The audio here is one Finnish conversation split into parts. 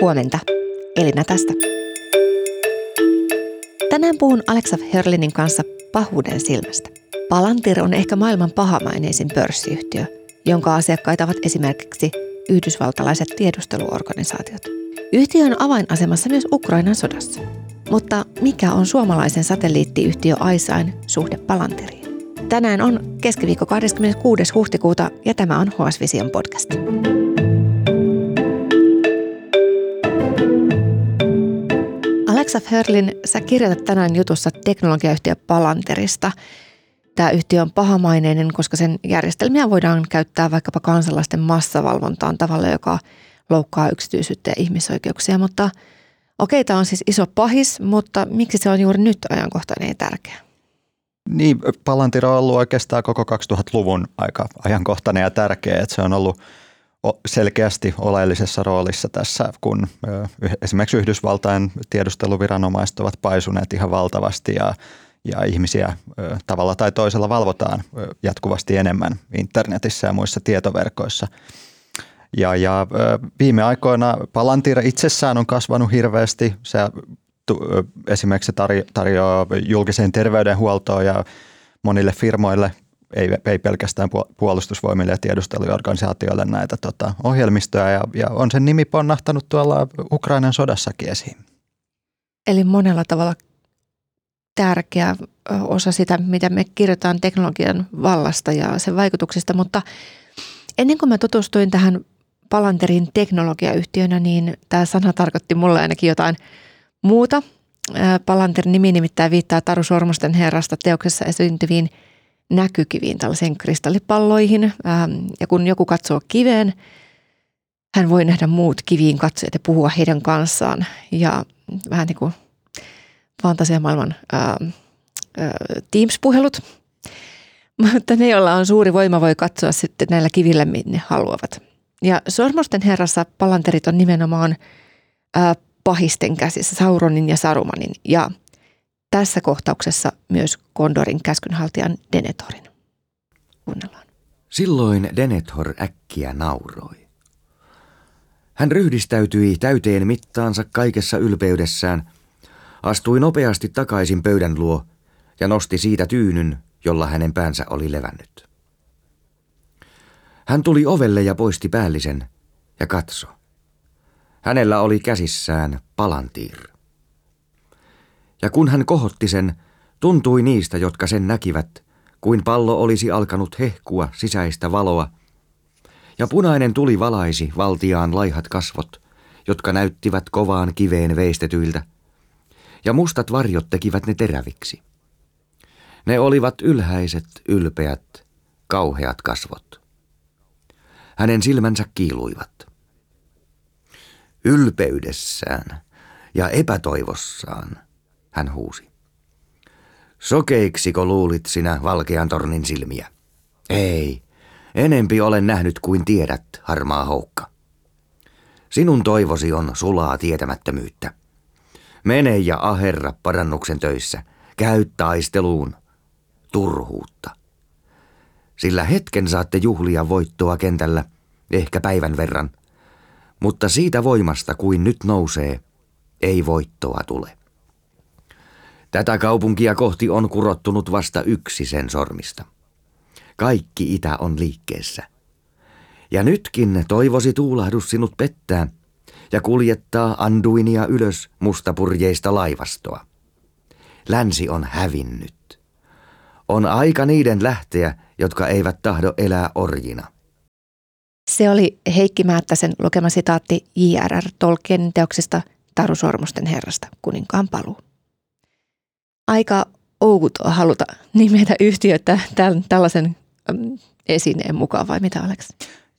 Huomenta. Elina tästä. Tänään puhun Alex af Heurlinin kanssa pahuuden silmästä. Palantir on ehkä maailman pahamaineisin pörssiyhtiö, jonka asiakkaita ovat esimerkiksi yhdysvaltalaiset tiedusteluorganisaatiot. Yhtiö on avainasemassa myös Ukrainan sodassa. Mutta mikä on suomalaisen satelliittiyhtiö ICEYEn suhde Palantiriin? Tänään on keskiviikko 26. huhtikuuta ja tämä on HS VISIOn podcast. Alex af Heurlin, sä kirjoitat tänään jutussa teknologiayhtiö Palantirista. Tämä yhtiö on pahamaineinen, koska sen järjestelmiä voidaan käyttää vaikkapa kansalaisten massavalvontaan tavalla, joka loukkaa yksityisyyttä ja ihmisoikeuksia. Mutta okei, tämä on siis iso pahis, mutta miksi se on juuri nyt ajankohtainen ja tärkeä? Niin, Palantir on ollut oikeastaan koko 2000-luvun aika ajankohtainen ja tärkeä. Että se on ollut selkeästi oleellisessa roolissa tässä, kun esimerkiksi Yhdysvaltain tiedusteluviranomaiset ovat paisuneet ihan valtavasti ja ihmisiä tavalla tai toisella valvotaan jatkuvasti enemmän internetissä ja muissa tietoverkoissa. Ja viime aikoina Palantir itsessään on kasvanut hirveästi. Se esimerkiksi tarjoaa julkiseen terveydenhuoltoon ja monille firmoille, ei pelkästään puolustusvoimille ja tiedusteluorganisaatioille näitä ohjelmistoja. Ja on sen nimi ponnahtanut tuolla Ukrainan sodassakin esiin. Eli monella tavalla tärkeä osa sitä, mitä me kirjoitetaan teknologian vallasta ja sen vaikutuksista, mutta ennen kuin mä tutustuin tähän Palantirin teknologiayhtiönä, niin tämä sana tarkoitti mulle ainakin jotain muuta. Palantirin nimi nimittäin viittaa Taru Sormusten herrasta teoksessa esiintyviin näkykiviin, tällaisiin kristallipalloihin. Ja kun joku katsoo kiveen, hän voi nähdä muut kiviin katsojat ja puhua heidän kanssaan. Ja vähän niin kuin fantasiamaailman Teams-puhelut. Mutta ne, joilla on suuri voima, voi katsoa sitten näillä kivillä, minne haluavat. Ja Sormusten herrassa Palantirit on nimenomaan pahisten käsissä, Sauronin ja Sarumanin. Ja tässä kohtauksessa myös Kondorin käskynhaltijan Denethorin. Kuunnellaan. Silloin Denethor äkkiä nauroi. Hän ryhdistäytyi täyteen mittaansa kaikessa ylpeydessään, astui nopeasti takaisin pöydän luo ja nosti siitä tyynyn, jolla hänen päänsä oli levännyt. Hän tuli ovelle ja poisti päällisen ja katso. Hänellä oli käsissään Palantir. Ja kun hän kohotti sen, tuntui niistä, jotka sen näkivät, kuin pallo olisi alkanut hehkua sisäistä valoa, ja punainen tuli valaisi valtiaan laihat kasvot, jotka näyttivät kovaan kiveen veistetyiltä, ja mustat varjot tekivät ne teräviksi. Ne olivat ylhäiset, ylpeät, kauheat kasvot. Hänen silmänsä kiiluivat. Ylpeydessään ja epätoivossaan, hän huusi. Sokeiksiko luulit sinä valkean tornin silmiä? Ei, enempi olen nähnyt kuin tiedät, harmaa houkka. Sinun toivosi on sulaa tietämättömyyttä. Mene ja aherra parannuksen töissä, käy taisteluun. Turhuutta. Sillä hetken saatte juhlia voittoa kentällä, ehkä päivän verran, mutta siitä voimasta kuin nyt nousee, ei voittoa tule. Tätä kaupunkia kohti on kurottunut vasta yksi sen sormista. Kaikki itä on liikkeessä. Ja nytkin toivosi tuulahdus sinut pettää ja kuljettaa Anduinia ylös mustapurjeista laivastoa. Länsi on hävinnyt. On aika niiden lähteä, jotka eivät tahdo elää orjina. Se oli Heikki Määttäsen lukema sitaatti J.R.R. Tolkienin teoksesta Taru Sormusten herrasta, kuninkaan paluu. Aika oukutoa haluta nimetä yhtiötä tällaisen esineen mukaan, vai mitä Alex?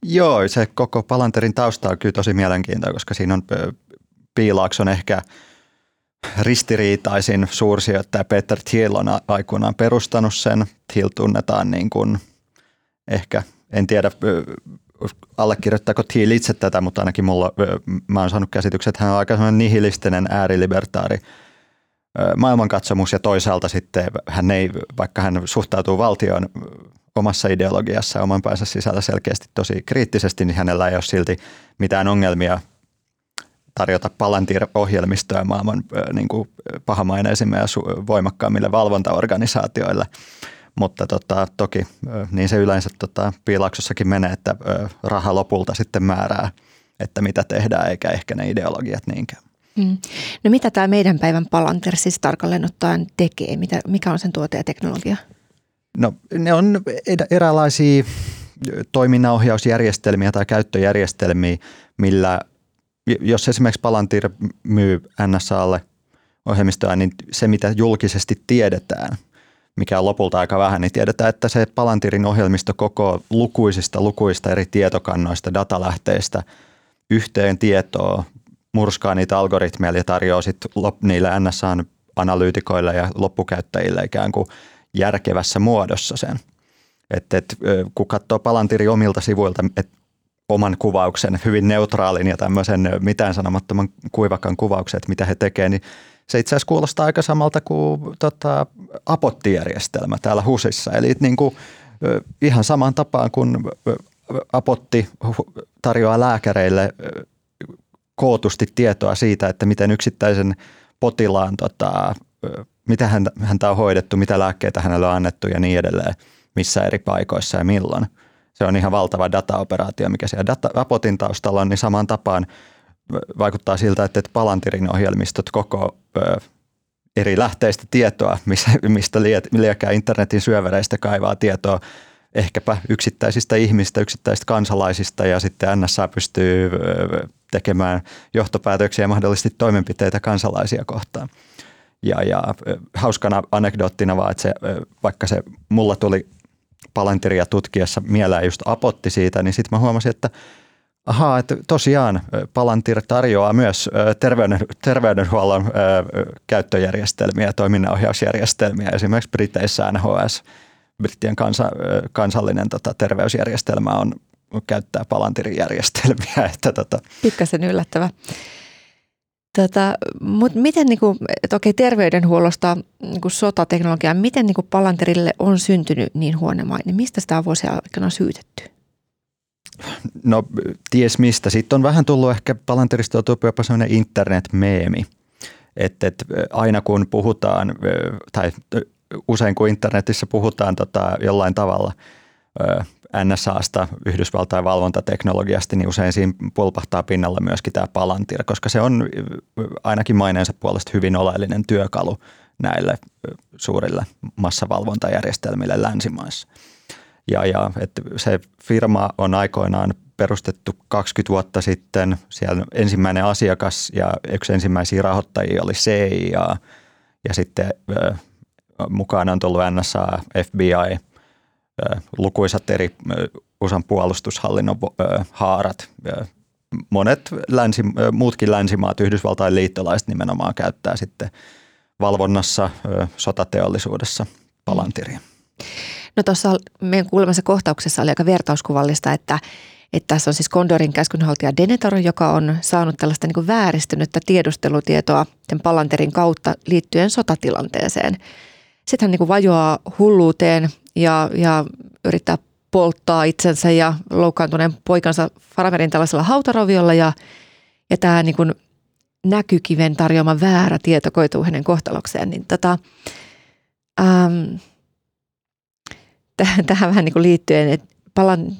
Joo, se koko Palantirin tausta on kyllä tosi mielenkiintoa, koska siinä on piilaakson ehkä ristiriitaisin suursijoittaja Peter Thiel on aikoinaan perustanut sen. Thiel tunnetaan niin kuin ehkä, en tiedä allekirjoittaako Thiel itse tätä, mutta ainakin mä oon saanut käsityksen, että hän on aika sellainen nihilistinen äärilibertaari maailmankatsomus ja toisaalta sitten hän ei, vaikka hän suhtautuu valtioon omassa ideologiassa oman päänsä sisällä selkeästi tosi kriittisesti, niin hänellä ei ole silti mitään ongelmia tarjota Palantir-ohjelmistoa maailman niin kuin pahamaineisimme ja voimakkaammille valvontaorganisaatioille. Mutta toki niin se yleensä piilaksossakin menee, että raha lopulta sitten määrää, että mitä tehdään, eikä ehkä ne ideologiat niinkään. Mm. No mitä tämä meidän päivän Palantir siis tarkalleen ottaen tekee? Mikä on sen tuote ja teknologia? No ne on eräänlaisia toiminnanohjausjärjestelmiä tai käyttöjärjestelmiä, millä jos esimerkiksi Palantir myy NSAlle ohjelmistoa, niin se mitä julkisesti tiedetään, mikä on lopulta aika vähän, niin tiedetään, että se Palantirin ohjelmisto koko lukuisista eri tietokannoista, datalähteistä yhteen tietoa, murskaa niitä algoritmeja ja tarjoaa sitten niille NSA-analyytikoille ja loppukäyttäjille ikään kuin järkevässä muodossa sen. Et, kun katsoo Palantirin omilta sivuilta oman kuvauksen, hyvin neutraalin ja tämmöisen mitään sanomattoman kuivakan kuvauksen, että mitä he tekevät, niin se itse asiassa kuulostaa aika samalta kuin Apotti-järjestelmä täällä HUSissa. Eli niin kuin, ihan samaan tapaan kuin Apotti tarjoaa lääkäreille kootusti tietoa siitä, että miten yksittäisen potilaan, mitä häntä on hoidettu, mitä lääkkeitä hänelle on annettu ja niin edelleen, missä eri paikoissa ja milloin. Se on ihan valtava dataoperaatio, mikä siellä Apotin taustalla on, niin samaan tapaan vaikuttaa siltä, että Palantirin ohjelmistot koko eri lähteistä tietoa, mistä liekää internetin syövereistä kaivaa tietoa, ehkäpä yksittäisistä ihmistä, yksittäisistä kansalaisista ja sitten NSA pystyy tekemään johtopäätöksiä ja mahdollisesti toimenpiteitä kansalaisia kohtaan. Ja hauskana anekdoottina vaan, että vaikka mulla tuli Palantiria tutkiessa mieleen just Apotti siitä, niin sitten mä huomasin, että että tosiaan Palantir tarjoaa myös terveydenhuollon käyttöjärjestelmiä ja toiminnanohjausjärjestelmiä, esimerkiksi Briteissä NHS. Brittien kansallinen terveysjärjestelmä käyttää Palantirin järjestelmiä. Pikkasen yllättävä. Mutta miten terveydenhuollosta sotateknologiaan, miten Palantirille on syntynyt niin huonemainen? Mistä sitä on vuosien aikana syytetty? No ties mistä. Sitten on vähän tullut ehkä Palantirista jopa sellainen internet-meemi. Että aina kun puhutaan tai usein kun internetissä puhutaan jollain tavalla NSAsta, Yhdysvaltain valvontateknologiasta, niin usein siinä pulpahtaa pinnalla myöskin tämä Palantir, koska se on ainakin maineensa puolesta hyvin oleellinen työkalu näille suurille massavalvontajärjestelmille länsimaissa. Ja että se firma on aikoinaan perustettu 20 vuotta sitten, siellä ensimmäinen asiakas ja yksi ensimmäisiä rahoittajia oli CIA ja sitten mukana on tullut NSA, FBI, lukuisat eri USAn puolustushallinnon haarat. Muutkin länsimaat, Yhdysvaltain liittolaiset nimenomaan käyttää sitten valvonnassa, sotateollisuudessa Palantiria. No tuossa meidän kuulemassa kohtauksessa oli aika vertauskuvallista, että tässä on siis Kondorin käskynhaltija Denethor, joka on saanut tällaista niin kuin vääristynyttä tiedustelutietoa tämän Palantirin kautta liittyen sotatilanteeseen. Sitten hän niin kuin vajoaa hulluuteen ja yrittää polttaa itsensä ja loukkaantuneen poikansa Faramerin tällaisella hautaroviolla ja tämä niin kuin näkykiven tarjoama väärä tieto koituu hänen kohtalokseen. Niin tähän vähän niin kuin liittyen, että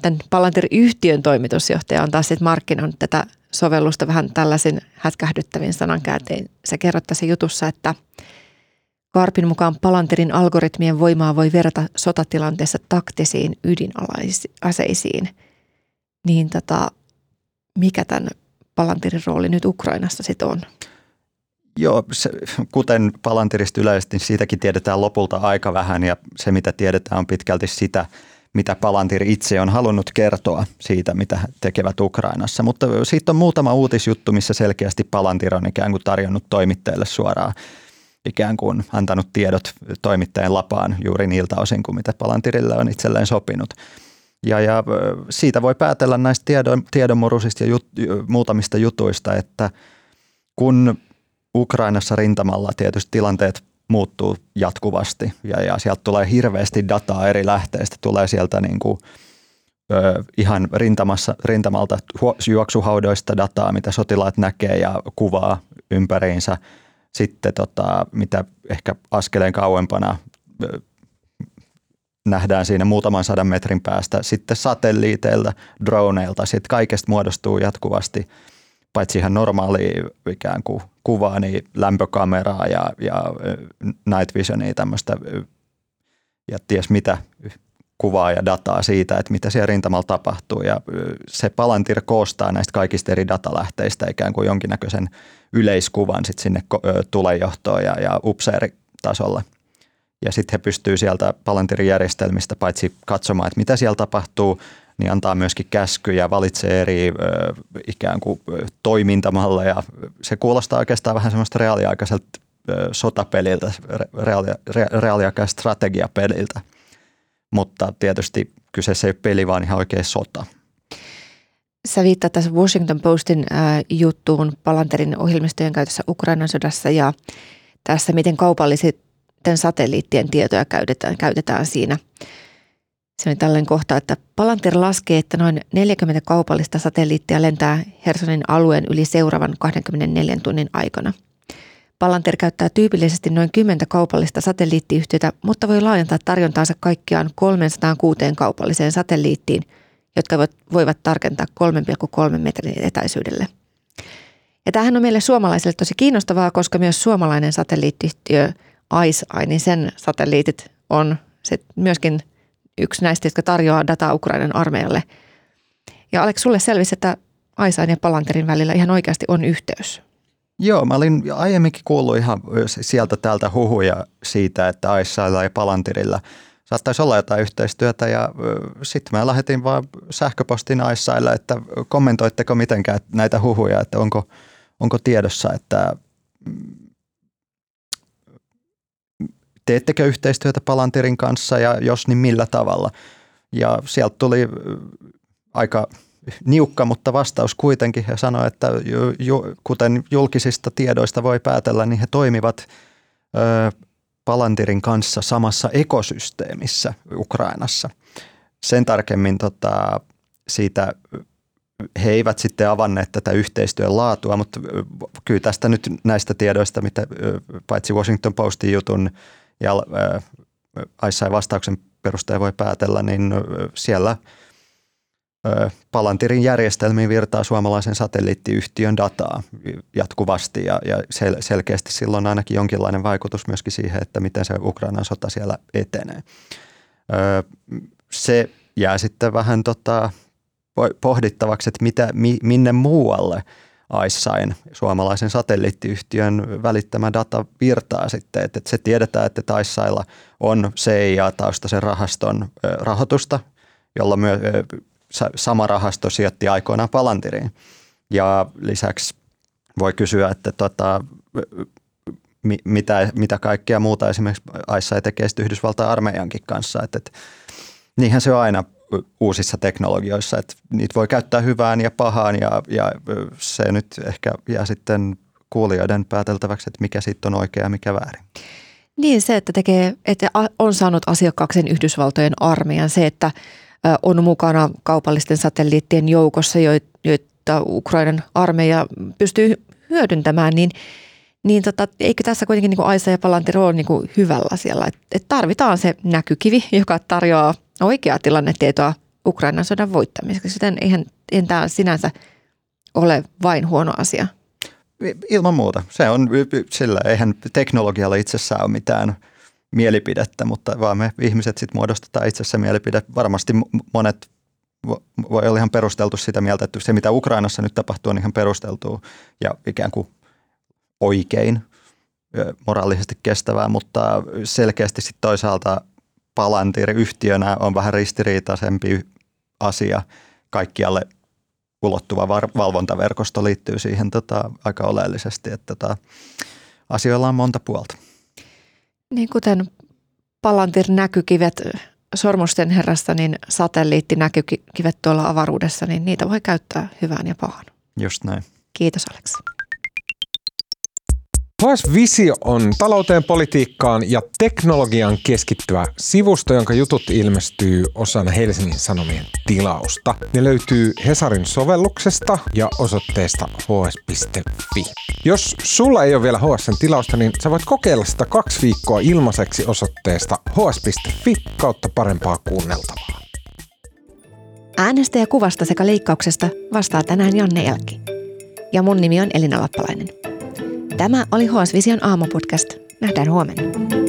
tämän Palantir-yhtiön toimitusjohtaja on taas sitten markkinoinut tätä sovellusta vähän tällaisin hätkähdyttävin sanankääntein. Sä kerrot tässä jutussa, että Karpin mukaan Palantirin algoritmien voimaa voi verrata sotatilanteessa taktisiin ydinaseisiin. Niin mikä tämän Palantirin rooli nyt Ukrainassa sitten on? Joo, kuten Palantirista yleisesti, siitäkin tiedetään lopulta aika vähän ja se mitä tiedetään on pitkälti sitä, mitä Palantir itse on halunnut kertoa siitä, mitä he tekevät Ukrainassa. Mutta siitä on muutama uutisjuttu, missä selkeästi Palantir on ikään kuin tarjonnut toimittajille suoraan, ikään kuin antanut tiedot toimittajan lapaan juuri niiltä osin kuin mitä Palantirille on itselleen sopinut. Ja siitä voi päätellä näistä tiedonmurusista ja muutamista jutuista, että kun Ukrainassa rintamalla tietysti tilanteet muuttuu jatkuvasti ja sieltä tulee hirveästi dataa eri lähteistä. Tulee sieltä niin kuin ihan rintamalta juoksuhaudoista dataa, mitä sotilaat näkee ja kuvaa ympäriinsä. Sitten mitä ehkä askeleen kauempana nähdään siinä muutaman 100 metrin päästä. Sitten satelliiteilta, droneilta, sitten kaikesta muodostuu jatkuvasti, paitsi ihan normaalia ikään kuin kuvaa, niin lämpökameraa ja night visionia tämmöistä ja ties mitä kuvaa ja dataa siitä, että mitä siellä rintamalla tapahtuu. Ja se Palantir koostaa näistä kaikista eri datalähteistä ikään kuin jonkinnäköisen yleiskuvan sit sinne tulenjohtoon ja upseeritasolle. Ja sitten he pystyvät sieltä Palantirin järjestelmistä paitsi katsomaan, että mitä siellä tapahtuu, niin antaa myöskin käskyjä, valitsee eri ikään kuin toimintamalleja. Se kuulostaa oikeastaan vähän semmoista reaaliaikaiselta sotapeliltä, reaaliaikaiselta strategiapeliltä. Mutta tietysti kyseessä ei ole peli, vaan ihan oikea sota. Sä viittaat tässä Washington Postin juttuun Palantirin ohjelmistojen käytössä Ukrainan sodassa ja tässä, miten kaupallisten satelliittien tietoja käytetään siinä. Se on tällainen kohta, että Palantir laskee, että noin 40 kaupallista satelliittia lentää Hersonin alueen yli seuraavan 24 tunnin aikana. Palantir käyttää tyypillisesti noin 10 kaupallista satelliittiyhtiötä, mutta voi laajentaa tarjontaansa kaikkiaan 306 kaupalliseen satelliittiin, jotka voivat tarkentaa 3,3 metrin etäisyydelle. Ja tämähän on meille suomalaisille tosi kiinnostavaa, koska myös suomalainen satelliittiyhtiö ICEYE, niin sen satelliitit on sit myöskin yksi näistä, jotka tarjoaa dataa Ukrainan armeijalle. Ja Alex, sulle selvisi, että ICEYEn ja Palantirin välillä ihan oikeasti on yhteys. Joo, mä olin aiemminkin kuullut ihan sieltä täältä huhuja siitä, että ICEYElla ja Palantirilla saattaisi olla jotain yhteistyötä ja sitten mä lähetin vaan sähköpostin ICEYElle, että kommentoitteko mitenkään näitä huhuja, että onko tiedossa, että teettekö yhteistyötä Palantirin kanssa ja jos niin millä tavalla. Ja sieltä tuli aika niukka, mutta vastaus kuitenkin. He sanoi, että kuten julkisista tiedoista voi päätellä, niin he toimivat Palantirin kanssa samassa ekosysteemissä Ukrainassa. Sen tarkemmin siitä he eivät sitten avanneet tätä yhteistyön laatua, mutta kyllä tästä nyt näistä tiedoista, mitä paitsi Washington Postin jutun ja ICEYEn vastauksen perusteella voi päätellä, niin siellä Palantirin järjestelmiin virtaa suomalaisen satelliittiyhtiön dataa jatkuvasti ja selkeästi sillä on ainakin jonkinlainen vaikutus myöskin siihen, että miten se Ukrainan sota siellä etenee. Se jää sitten vähän pohdittavaksi, että minne muualle ICEYEn suomalaisen satelliittiyhtiön välittämä data virtaa sitten. Että se tiedetään, että ICEYElla on CIA-taustaisen rahaston rahoitusta, jolla myös sama rahasto sijoitti aikoinaan Palantiriin. Ja lisäksi voi kysyä, että mitä kaikkea muuta esimerkiksi ICEYE tekee Yhdysvaltain armeijankin kanssa. Et, niinhän se on aina uusissa teknologioissa, että niitä voi käyttää hyvään ja pahaan ja se nyt ehkä jää sitten kuulijoiden pääteltäväksi, että mikä siitä on oikea ja mikä väärin. Niin se, että tekee, että on saanut asiakkaakseen Yhdysvaltojen armeijan, se, että on mukana kaupallisten satelliittien joukossa, joita Ukrainan armeija pystyy hyödyntämään, niin eikö tässä kuitenkin niin ICEYE ja Palantir ole niin hyvällä siellä? Et tarvitaan se näkykivi, joka tarjoaa oikeaa tilannetietoa Ukrainan sodan voittamiseksi, joten eihän tämä sinänsä ole vain huono asia. Ilman muuta. Se on sillä, eihän teknologialla itsessään ole mitään mielipidettä, mutta vaan me ihmiset sitten muodostetaan itsessä mielipide. Varmasti monet voi olla ihan perusteltu sitä mieltä, että se mitä Ukrainassa nyt tapahtuu on ihan perusteltua ja ikään kuin oikein, moraalisesti kestävää, mutta selkeästi sitten toisaalta Palantir yhtiönä on vähän ristiriitaisempi asia. Kaikkialle ulottuva valvontaverkosto liittyy siihen aika oleellisesti, että asioilla on monta puolta. Niin kuten Palantir näkykivet Sormusten herrasta, niin satelliittinäkykivet tuolla avaruudessa, niin niitä voi käyttää hyvään ja pahaan. Just näin. Kiitos Alex. HS VISIO on talouteen, politiikkaan ja teknologiaan keskittyvä sivusto, jonka jutut ilmestyy osana Helsingin Sanomien tilausta. Ne löytyy Hesarin sovelluksesta ja osoitteesta hs.fi. Jos sulla ei ole vielä HS:n tilausta, niin sä voit kokeilla sitä 2 viikkoa ilmaiseksi osoitteesta hs.fi kautta parempaa kuunneltavaa. Äänestäjä kuvasta sekä leikkauksesta vastaa tänään Janne Jälki. Ja mun nimi on Elina Lappalainen. Tämä oli HS Vision aamupodcast. Nähdään huomenna.